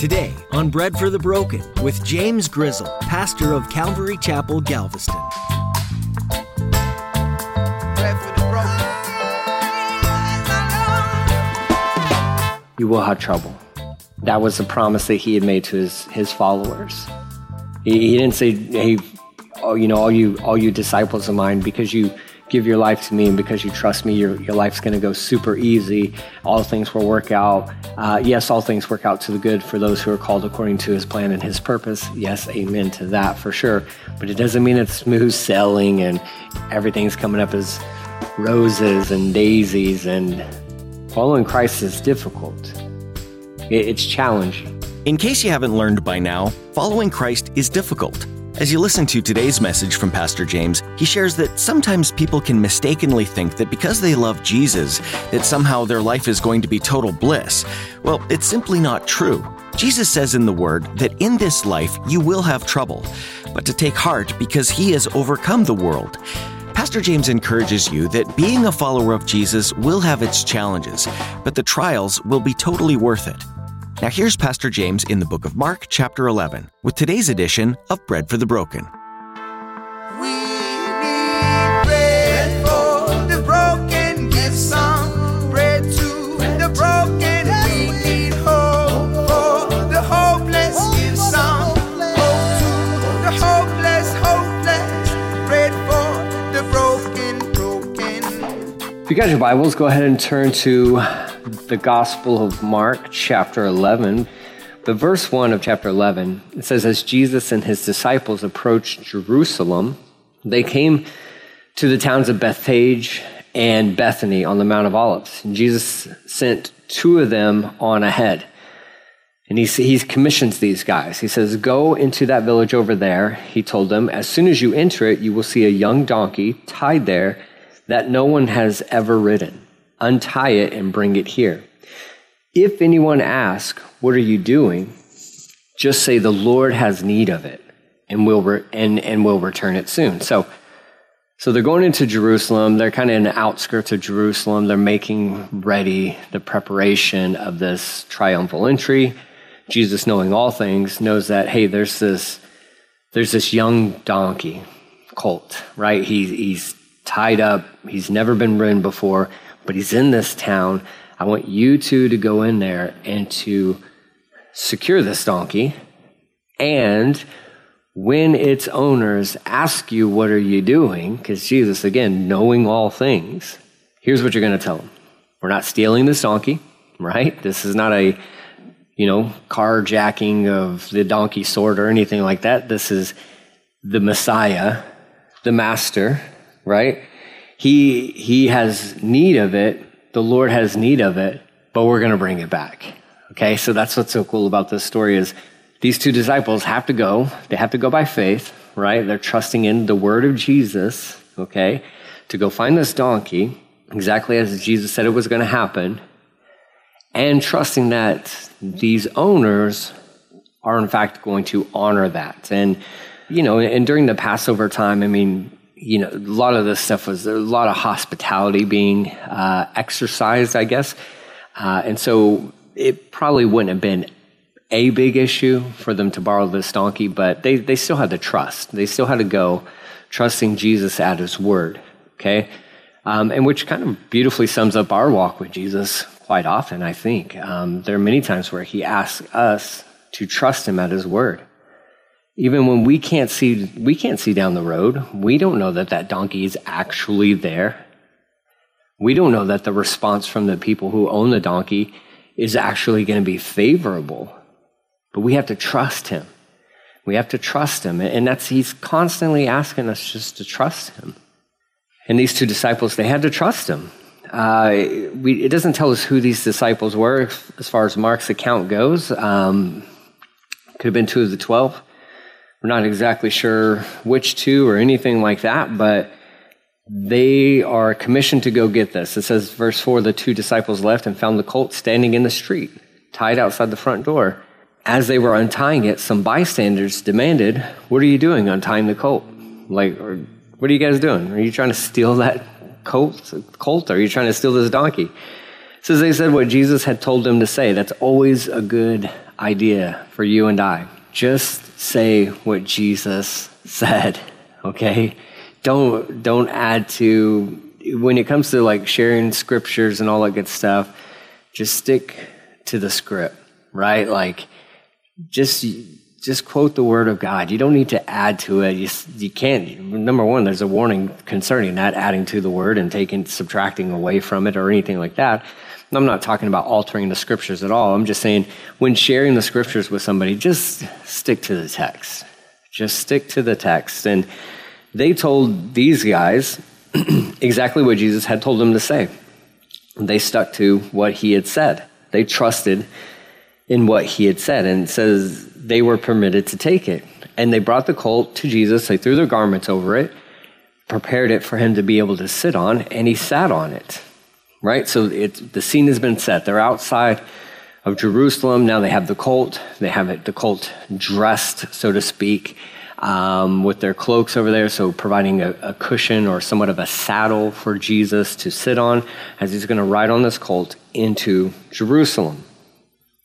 Today on Bread for the Broken with James Grizzle, pastor of Calvary Chapel, Galveston. Bread for the broken. You will have trouble. That was the promise that he had made to his followers. He didn't say, hey, all you disciples of mine, because you give your life to me and because you trust me, your life's going to go super easy. All things will work out. Yes, all things work out to the good for those who are called according to his plan and his purpose. Yes, amen to that for sure. But it doesn't mean it's smooth sailing and everything's coming up as roses and daisies. And following Christ is difficult. It's challenging. In case you haven't learned by now, following Christ is difficult. As you listen to today's message from Pastor James, he shares that sometimes people can mistakenly think that because they love Jesus, that somehow their life is going to be total bliss. Well, it's simply not true. Jesus says in the Word that in this life you will have trouble, but to take heart because he has overcome the world. Pastor James encourages you that being a follower of Jesus will have its challenges, but the trials will be totally worth it. Now here's Pastor James in the book of Mark, chapter 11, with today's edition of Bread for the Broken. We need bread for the broken, give some bread to the broken. We need hope for the hopeless, give some hope to the hopeless. Bread for the broken. If you got your Bibles, go ahead and turn to the Gospel of Mark, chapter 11. But verse 1 of chapter 11, it says, as Jesus and his disciples approached Jerusalem, they came to the towns of Bethphage and Bethany on the Mount of Olives. And Jesus sent two of them on ahead. And he commissions these guys. He says, go into that village over there, he told them. As soon as you enter it, you will see a young donkey tied there that no one has ever ridden. Untie it and bring it here. If anyone asks, what are you doing? Just say the Lord has need of it and will return it soon. So they're going into Jerusalem. They're kind of in the outskirts of Jerusalem. They're making ready the preparation of this triumphal entry. Jesus, knowing all things, knows that, hey, there's this young donkey colt, right? He's tied up. He's never been ridden before. But he's in this town. I want you two to go in there and to secure this donkey. And when its owners ask you, what are you doing? Because Jesus, again, knowing all things, here's what you're going to tell them. We're not stealing this donkey, right? This is not a, carjacking of the donkey sword or anything like that. This is the Messiah, the Master, right? He has need of it. The Lord has need of it, but we're going to bring it back. Okay, so that's what's so cool about this story is these two disciples have to go. They have to go by faith, right? They're trusting in the word of Jesus, okay, to go find this donkey, exactly as Jesus said it was going to happen, and trusting that these owners are, in fact, going to honor that. And, and during the Passover time, a lot of this stuff was a lot of hospitality being exercised, I guess. And so it probably wouldn't have been a big issue for them to borrow this donkey, but they still had to trust. They still had to go trusting Jesus at his word, okay? And which kind of beautifully sums up our walk with Jesus quite often, I think. There are many times where he asks us to trust him at his word. Even when we can't see down the road, we don't know that donkey is actually there. We don't know that the response from the people who own the donkey is actually going to be favorable. But we have to trust him. We have to trust him. And he's constantly asking us just to trust him. And these two disciples, they had to trust him. It doesn't tell us who these disciples were as far as Mark's account goes. Could have been two of the 12. We're not exactly sure which two or anything like that, but they are commissioned to go get this. It says, verse 4, the two disciples left and found the colt standing in the street, tied outside the front door. As they were untying it, some bystanders demanded, what are you doing untying the colt? What are you guys doing? Are you trying to steal that colt? Are you trying to steal this donkey? So they said what Jesus had told them to say. That's always a good idea for you and I. Just say what Jesus said, okay? Don't add to, when it comes to like sharing scriptures and all that good stuff, just stick to the script, right? Like just quote the word of God. You don't need to add to it. You can't. Number one, there's a warning concerning not adding to the word and subtracting away from it or anything like that. And I'm not talking about altering the scriptures at all. I'm just saying when sharing the scriptures with somebody, just stick to the text. Just stick to the text. And they told these guys exactly what Jesus had told them to say. They stuck to what he had said. They trusted in what he had said. And it says they were permitted to take it. And they brought the colt to Jesus. They threw their garments over it, prepared it for him to be able to sit on, and he sat on it. Right? So the scene has been set. They're outside of Jerusalem. Now they have the colt. They have the colt dressed, so to speak, with their cloaks over there, so providing a cushion or somewhat of a saddle for Jesus to sit on as he's going to ride on this colt into Jerusalem.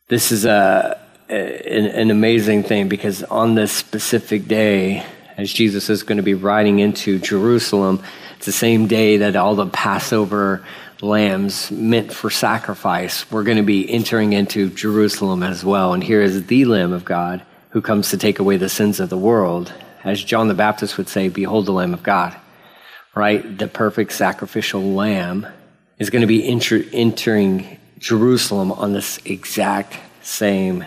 This is an amazing thing, because on this specific day, as Jesus is going to be riding into Jerusalem, it's the same day that all the Passover lambs meant for sacrifice were going to be entering into Jerusalem as well. And here is the Lamb of God who comes to take away the sins of the world. As John the Baptist would say, behold the Lamb of God, right? The perfect sacrificial lamb is going to be entering Jerusalem on this exact same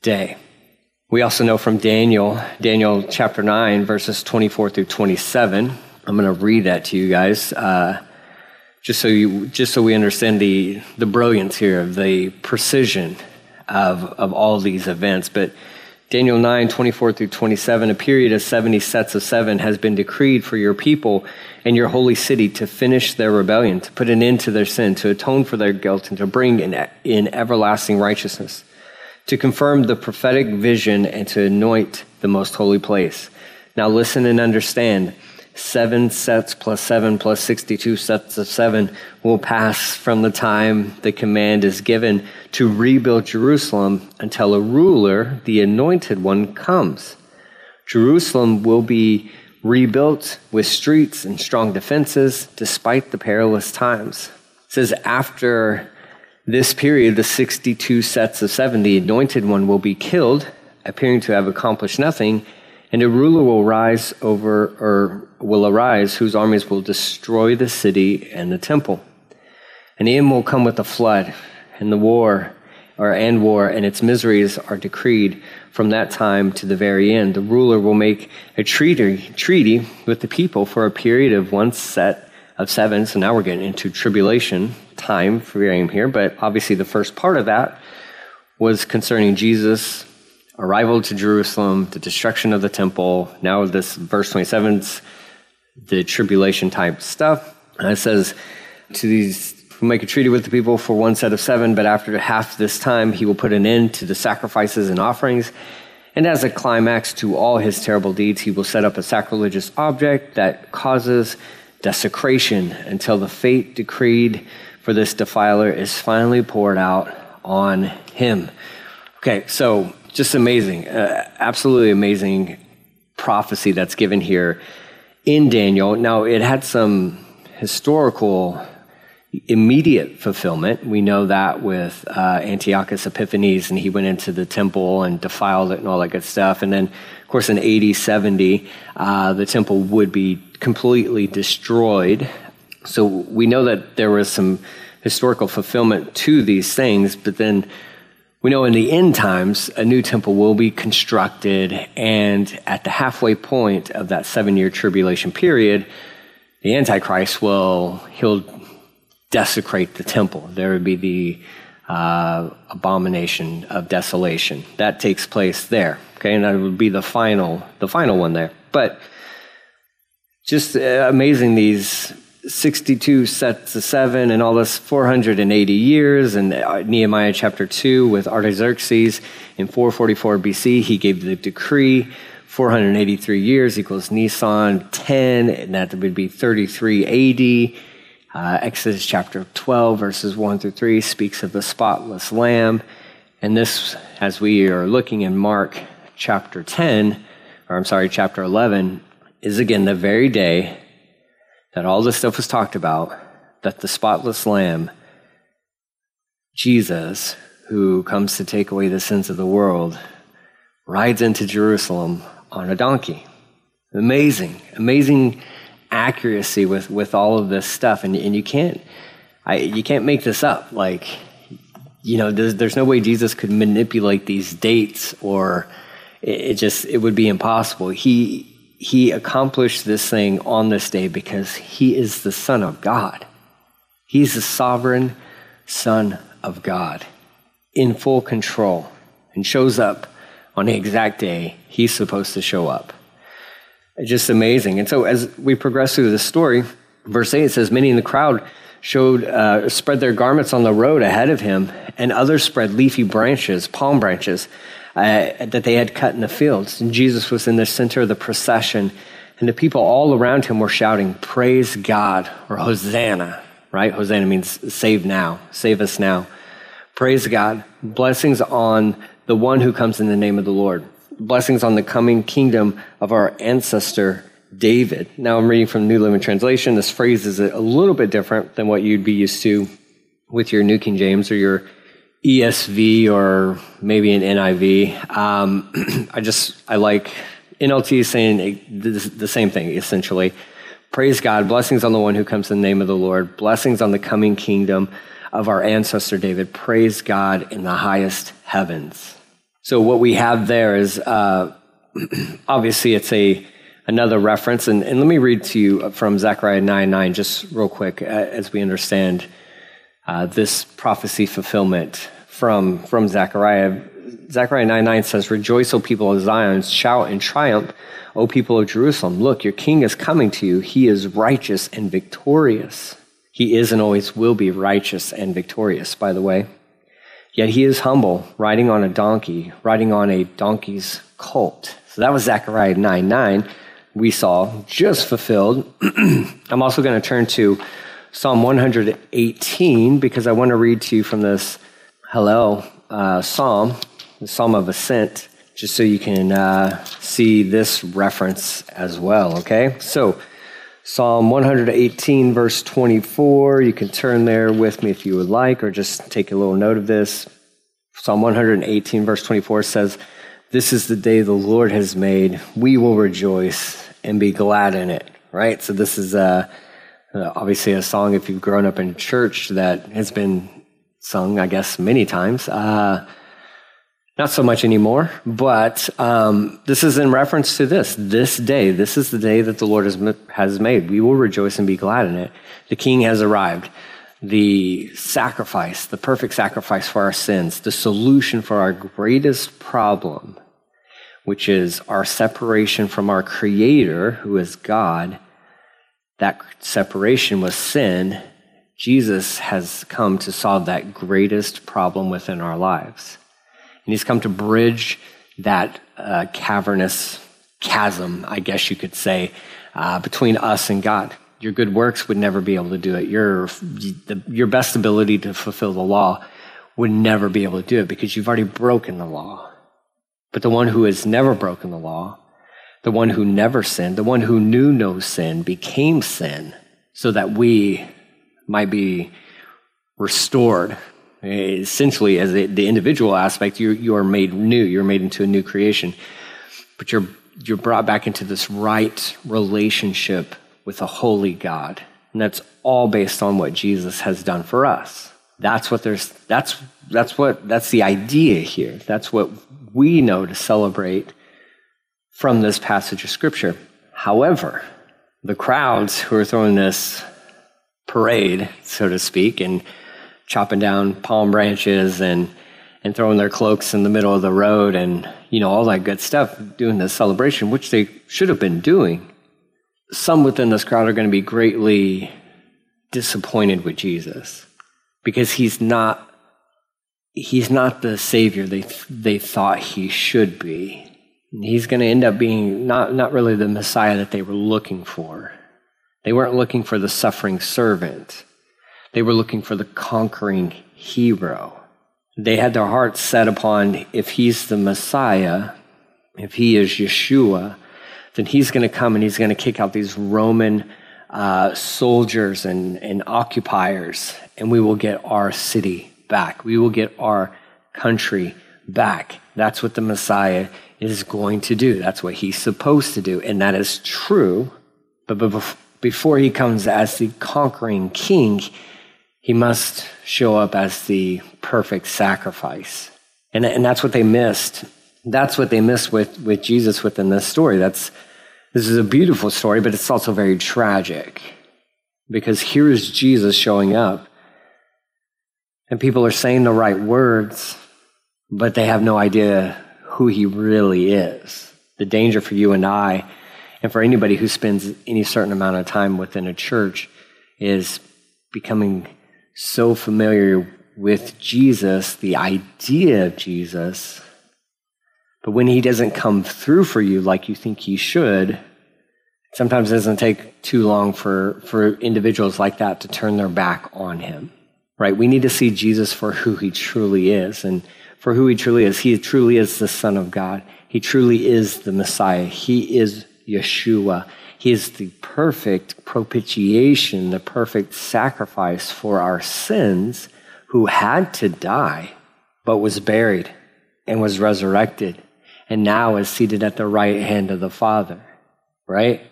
day. We also know from Daniel chapter 9, verses 24 through 27. I'm going to read that to you guys, just so we understand the brilliance here, the precision of all these events. But Daniel 9, 24 through 27, a period of 70 sets of 7 has been decreed for your people and your holy city to finish their rebellion, to put an end to their sin, to atone for their guilt, and to bring in everlasting righteousness, to confirm the prophetic vision, and to anoint the most holy place. Now listen and understand. 7 sets plus 7 plus 62 sets of 7 will pass from the time the command is given to rebuild Jerusalem until a ruler, the anointed one, comes. Jerusalem will be rebuilt with streets and strong defenses despite the perilous times. It says after this period, the 62 sets of 7, the anointed one will be killed, appearing to have accomplished nothing, and a ruler will arise whose armies will destroy the city and the temple. And the end will come with a flood, and war, and its miseries are decreed from that time to the very end. The ruler will make a treaty with the people for a period of 1 set of 7. So now we're getting into tribulation time frame here, but obviously the first part of that was concerning Jesus' arrival to Jerusalem, the destruction of the temple. Now this verse 27's the tribulation type stuff. And it says, to these, we'll make a treaty with the people for 1 set of 7, but after half this time, he will put an end to the sacrifices and offerings. And as a climax to all his terrible deeds, he will set up a sacrilegious object that causes desecration until the fate decreed for this defiler is finally poured out on him. Okay, so just amazing, absolutely amazing prophecy that's given here in Daniel. Now, it had some historical immediate fulfillment. We know that with Antiochus Epiphanes, and he went into the temple and defiled it and all that good stuff. And then, of course, in AD 70, the temple would be completely destroyed. So we know that there was some historical fulfillment to these things, but then we know in the end times, a new temple will be constructed, and at the halfway point of that 7-year tribulation period, the Antichrist he'll desecrate the temple. There would be the abomination of desolation. That takes place there, okay? And that would be the final one there. But just amazing, these 62 sets of 7 and all this 480 years, and Nehemiah chapter 2 with Artaxerxes in 444 BC, he gave the decree. 483 years equals Nisan 10, and that would be 33 AD. Exodus chapter 12 verses 1 through 3 speaks of the spotless lamb, And this, as we are looking in Mark chapter 11, is again the very day that all this stuff was talked about, that the spotless Lamb, Jesus, who comes to take away the sins of the world, rides into Jerusalem on a donkey. Amazing accuracy with all of this stuff. And you can't make this up. Like, you know, there's no way Jesus could manipulate these dates, or it would be impossible. He accomplished this thing on this day because he is the Son of God. He's the sovereign Son of God in full control, and shows up on the exact day he's supposed to show up. It's just amazing. And so as we progress through this story, verse 8 says, many in the crowd spread their garments on the road ahead of him, and others spread leafy branches, palm branches, that they had cut in the fields. And Jesus was in the center of the procession, and the people all around him were shouting, praise God, or Hosanna, right? Hosanna means save now, save us now. Praise God, blessings on the one who comes in the name of the Lord. Blessings on the coming kingdom of our ancestor David. Now I'm reading from New Living Translation. This phrase is a little bit different than what you'd be used to with your New King James or your ESV, or maybe an NIV. I like NLT saying the same thing, essentially. Praise God, blessings on the one who comes in the name of the Lord, blessings on the coming kingdom of our ancestor David, praise God in the highest heavens. So what we have there is, obviously it's another reference, and let me read to you from Zechariah 9:9 just real quick, as we understand this prophecy fulfillment from Zechariah. Zechariah 9:9 says, rejoice, O people of Zion, shout and triumph, O people of Jerusalem. Look, your king is coming to you. He is righteous and victorious. He is and always will be righteous and victorious, by the way. Yet he is humble, riding on a donkey, riding on a donkey's colt. So that was Zechariah 9:9 we saw just fulfilled. I'm also going to turn to Psalm 118, because I want to read to you from this Hallel Psalm, the Psalm of Ascent, just so you can see this reference as well, okay? So Psalm 118, verse 24, you can turn there with me if you would like, or just take a little note of this. Psalm 118, verse 24 says, this is the day the Lord has made. We will rejoice and be glad in it, right? So this is obviously a song, if you've grown up in church, that has been sung, I guess, many times. Not so much anymore, but this is in reference to this day. This is the day that the Lord has made. We will rejoice and be glad in it. The King has arrived. The sacrifice, the perfect sacrifice for our sins, the solution for our greatest problem, which is our separation from our Creator, who is God. That separation was sin. Jesus has come to solve that greatest problem within our lives. And he's come to bridge that cavernous chasm, I guess you could say, between us and God. Your good works would never be able to do it. Your best ability to fulfill the law would never be able to do it, because you've already broken the law. But the one who has never broken the law, the one who never sinned, the one who knew no sin, became sin so that we might be restored. Essentially, as the individual aspect, you are made new. You're made into a new creation. But you're brought back into this right relationship with a holy God. And that's all based on what Jesus has done for us. That's the idea here. That's what we know to celebrate from this passage of Scripture. However, the crowds who are throwing this parade, so to speak, and chopping down palm branches and throwing their cloaks in the middle of the road and, you know, all that good stuff, doing this celebration, which they should have been doing, some within this crowd are going to be greatly disappointed with Jesus, because he's not the Savior they thought he should be. He's going to end up being not really the Messiah that they were looking for. They weren't looking for the suffering servant. They were looking for the conquering hero. they had their hearts set upon, if he's the Messiah, if he is Yeshua, then he's going to come and he's going to kick out these Roman soldiers and occupiers, and we will get our city back. We will get our country back. That's what the Messiah is going to do. That's what he's supposed to do, and that is true. But before he comes as the conquering king, he must show up as the perfect sacrifice. And that's what they missed. That's what they missed with Jesus within this story. This is a beautiful story, but it's also very tragic, because here is Jesus showing up, and people are saying the right words, but they have no idea who he really is. The danger for you and I, and for anybody who spends any certain amount of time within a church, is becoming so familiar with Jesus, the idea of Jesus, but when he doesn't come through for you like you think he should, sometimes it doesn't take too long for individuals like that to turn their back on him, right? We need to see Jesus for who he truly is. And for who he truly is, he truly is the Son of God. He truly is the Messiah. He is Yeshua. He is the perfect propitiation, the perfect sacrifice for our sins, who had to die, but was buried and was resurrected, and now is seated at the right hand of the Father, right?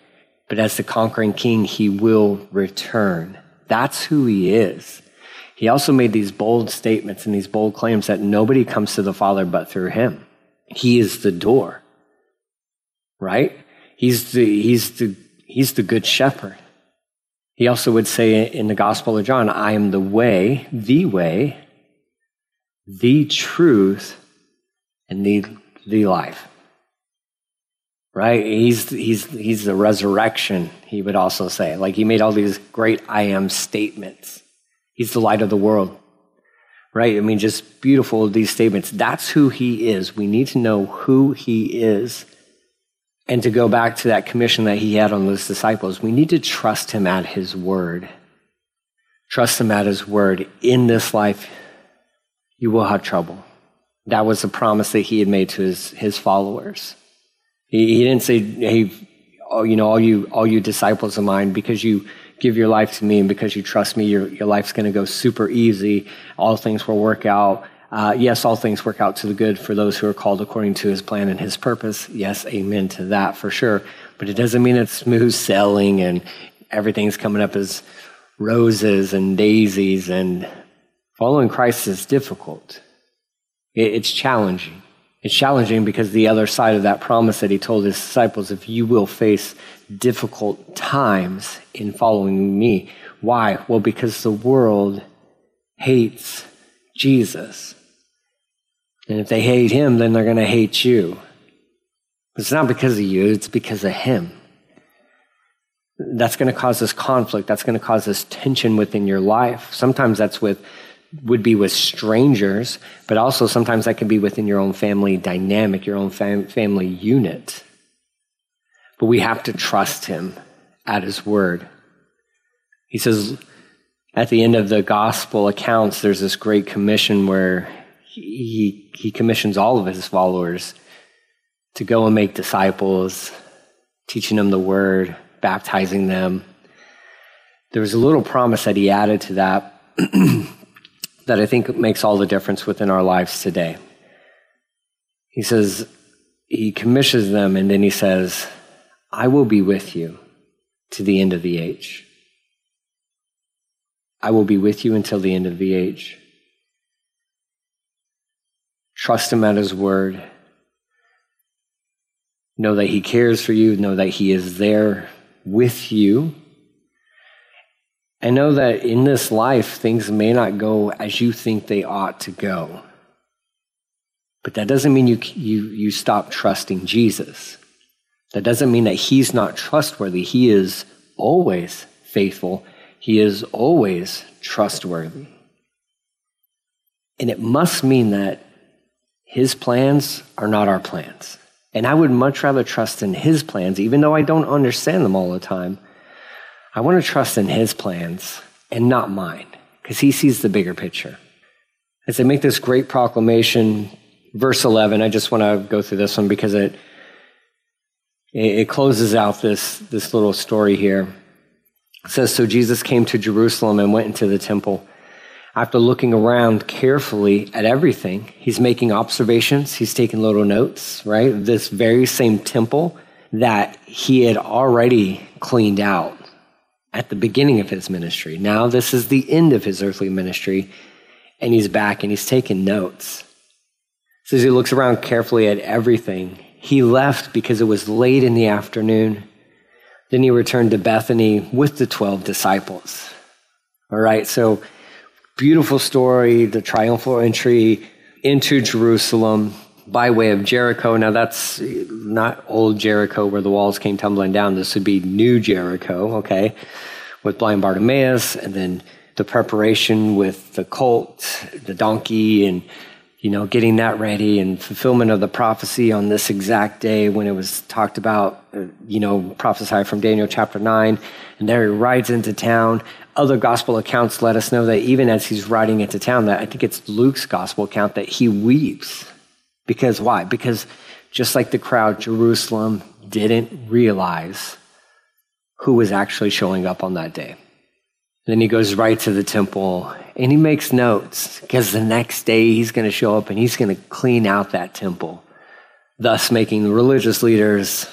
But as the conquering king, he will return. That's who he is. He also made these bold statements and these bold claims that nobody comes to the Father but through him. He is the door, right? He's the good shepherd. He also would say in the Gospel of John, I am the way, the truth, and the life, right? He's the resurrection, he would also say. Like, he made all these great I am statements. He's the light of the world, right? I mean, just beautiful, these statements. That's who he is. We need to know who he is. And to go back to that commission that he had on those disciples, we need to trust him at his word. Trust him at his word. In this life, you will have trouble. That was the promise that he had made to his followers. He didn't say, hey, all you disciples of mine, because you give your life to me and because you trust me, your life's going to go super easy. All things will work out. Yes, all things work out to the good for those who are called according to his plan and his purpose. Yes, amen to that for sure. But it doesn't mean it's smooth sailing and everything's coming up as roses and daisies. And following Christ is difficult. It's challenging. It's challenging because the other side of that promise that he told his disciples, if you will face difficult times in following me. Why? Well, because the world hates Jesus. And if they hate him, then they're going to hate you. It's not because of you, it's because of him. That's going to cause this conflict. That's going to cause this tension within your life. Sometimes that's would be with strangers, but also sometimes that can be within your own family dynamic, your own family unit. But we have to trust him at his word. He says, at the end of the gospel accounts, there's this great commission where he commissions all of his followers to go and make disciples, teaching them the word, baptizing them. There was a little promise that he added to that that I think makes all the difference within our lives today. He says, he commissions them, and then he says, I will be with you to the end of the age. I will be with you until the end of the age. Trust him at his word. Know that he cares for you. Know that he is there with you. I know that in this life, things may not go as you think they ought to go. But that doesn't mean you stop trusting Jesus. That doesn't mean that he's not trustworthy. He is always faithful. He is always trustworthy. And it must mean that his plans are not our plans. And I would much rather trust in his plans, even though I don't understand them all the time. I want to trust in his plans and not mine, because he sees the bigger picture. as they make this great proclamation, verse 11, I just want to go through this one because it closes out this little story here. It says, "So Jesus came to Jerusalem and went into the temple. After looking around carefully at everything," he's making observations, he's taking little notes, right? This very same temple that he had already cleaned out at the beginning of his ministry. Now this is the end of his earthly ministry, and he's back and he's taking notes. So as he looks around carefully at everything, he left because it was late in the afternoon. Then he returned to Bethany with the 12 disciples. All right, so beautiful story, the triumphal entry into Jerusalem by way of Jericho. Now that's not old Jericho where the walls came tumbling down. This would be new Jericho, okay, with blind Bartimaeus, and then the preparation with the colt, the donkey, and getting that ready, and fulfillment of the prophecy on this exact day when it was talked about, prophesied from Daniel chapter 9. And there he rides into town. Other gospel accounts let us know that even as he's riding into town, that I think it's Luke's gospel account, that he weeps. Because why? Because just like the crowd, Jerusalem didn't realize who was actually showing up on that day. And then he goes right to the temple and he makes notes, because the next day he's going to show up and he's going to clean out that temple, thus making the religious leaders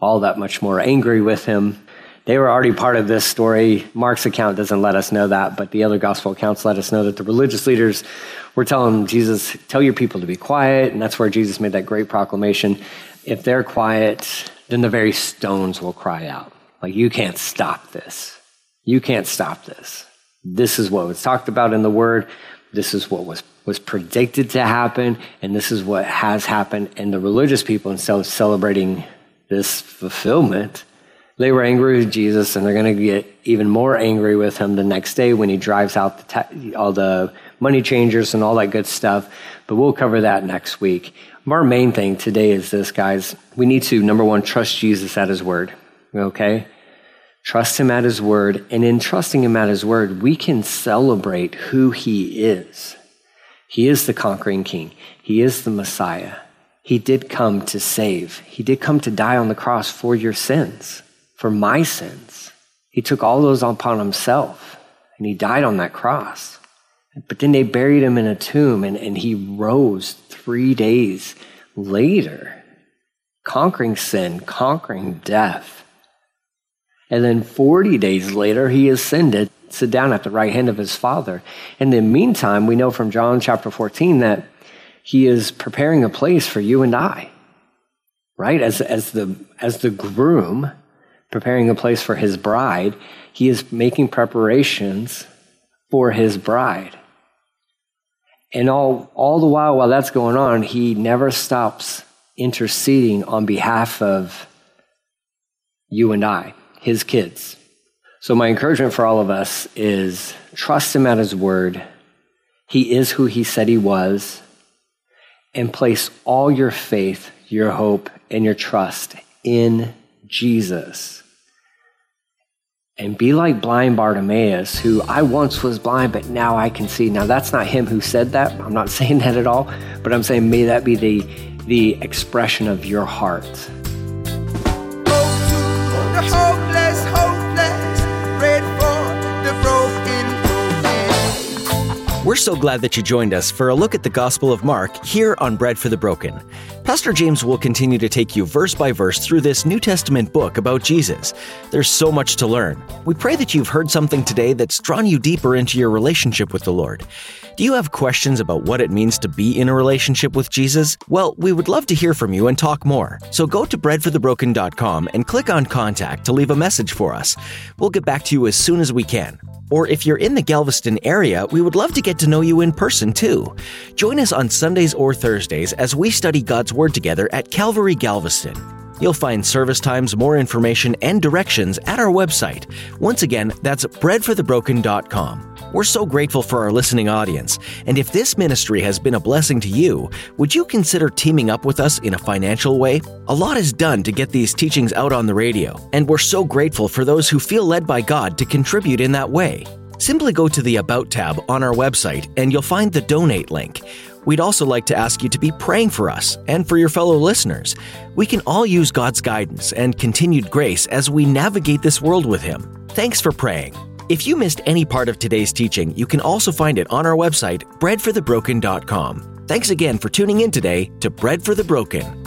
all that much more angry with him. They were already part of this story. Mark's account doesn't let us know that, but the other gospel accounts let us know that the religious leaders were telling Jesus, tell your people to be quiet, and that's where Jesus made that great proclamation. If they're quiet, then the very stones will cry out. Like, you can't stop this. You can't stop this. This is what was talked about in the Word. This is what was predicted to happen. And this is what has happened. And the religious people, instead of celebrating this fulfillment, they were angry with Jesus. And they're going to get even more angry with him the next day when he drives out all the money changers and all that good stuff. But we'll cover that next week. Our main thing today is this, guys. We need to, number one, trust Jesus at his word. Okay? Trust him at his word, and in trusting him at his word, we can celebrate who he is. He is the conquering king. He is the Messiah. He did come to save. He did come to die on the cross for your sins, for my sins. He took all those upon himself, and he died on that cross. But then they buried him in a tomb, and he rose 3 days later, conquering sin, conquering death. And then 40 days later, he ascended, sit down at the right hand of his Father. In the meantime, we know from John chapter 14 that he is preparing a place for you and I, right? As the groom preparing a place for his bride, he is making preparations for his bride. And all the while that's going on, he never stops interceding on behalf of you and I, his kids. So my encouragement for all of us is trust him at his word. He is who he said he was. And place all your faith, your hope, and your trust in Jesus. And be like blind Bartimaeus, who I once was blind, but now I can see. Now that's not him who said that. I'm not saying that at all. But I'm saying may that be the expression of your heart. We're so glad that you joined us for a look at the Gospel of Mark here on Bread for the Broken. Pastor James will continue to take you verse by verse through this New Testament book about Jesus. There's so much to learn. We pray that you've heard something today that's drawn you deeper into your relationship with the Lord. Do you have questions about what it means to be in a relationship with Jesus? Well, we would love to hear from you and talk more. So go to breadforthebroken.com and click on Contact to leave a message for us. We'll get back to you as soon as we can. Or if you're in the Galveston area, we would love to get to know you in person too. Join us on Sundays or Thursdays as we study God's Word together at Calvary Galveston. You'll find service times, more information, and directions at our website. Once again, that's breadforthebroken.com. We're so grateful for our listening audience, and if this ministry has been a blessing to you, would you consider teaming up with us in a financial way? A lot is done to get these teachings out on the radio, and we're so grateful for those who feel led by God to contribute in that way. Simply go to the About tab on our website and you'll find the Donate link. We'd also like to ask you to be praying for us and for your fellow listeners. We can all use God's guidance and continued grace as we navigate this world with Him. Thanks for praying. If you missed any part of today's teaching, you can also find it on our website, breadforthebroken.com. Thanks again for tuning in today to Bread for the Broken.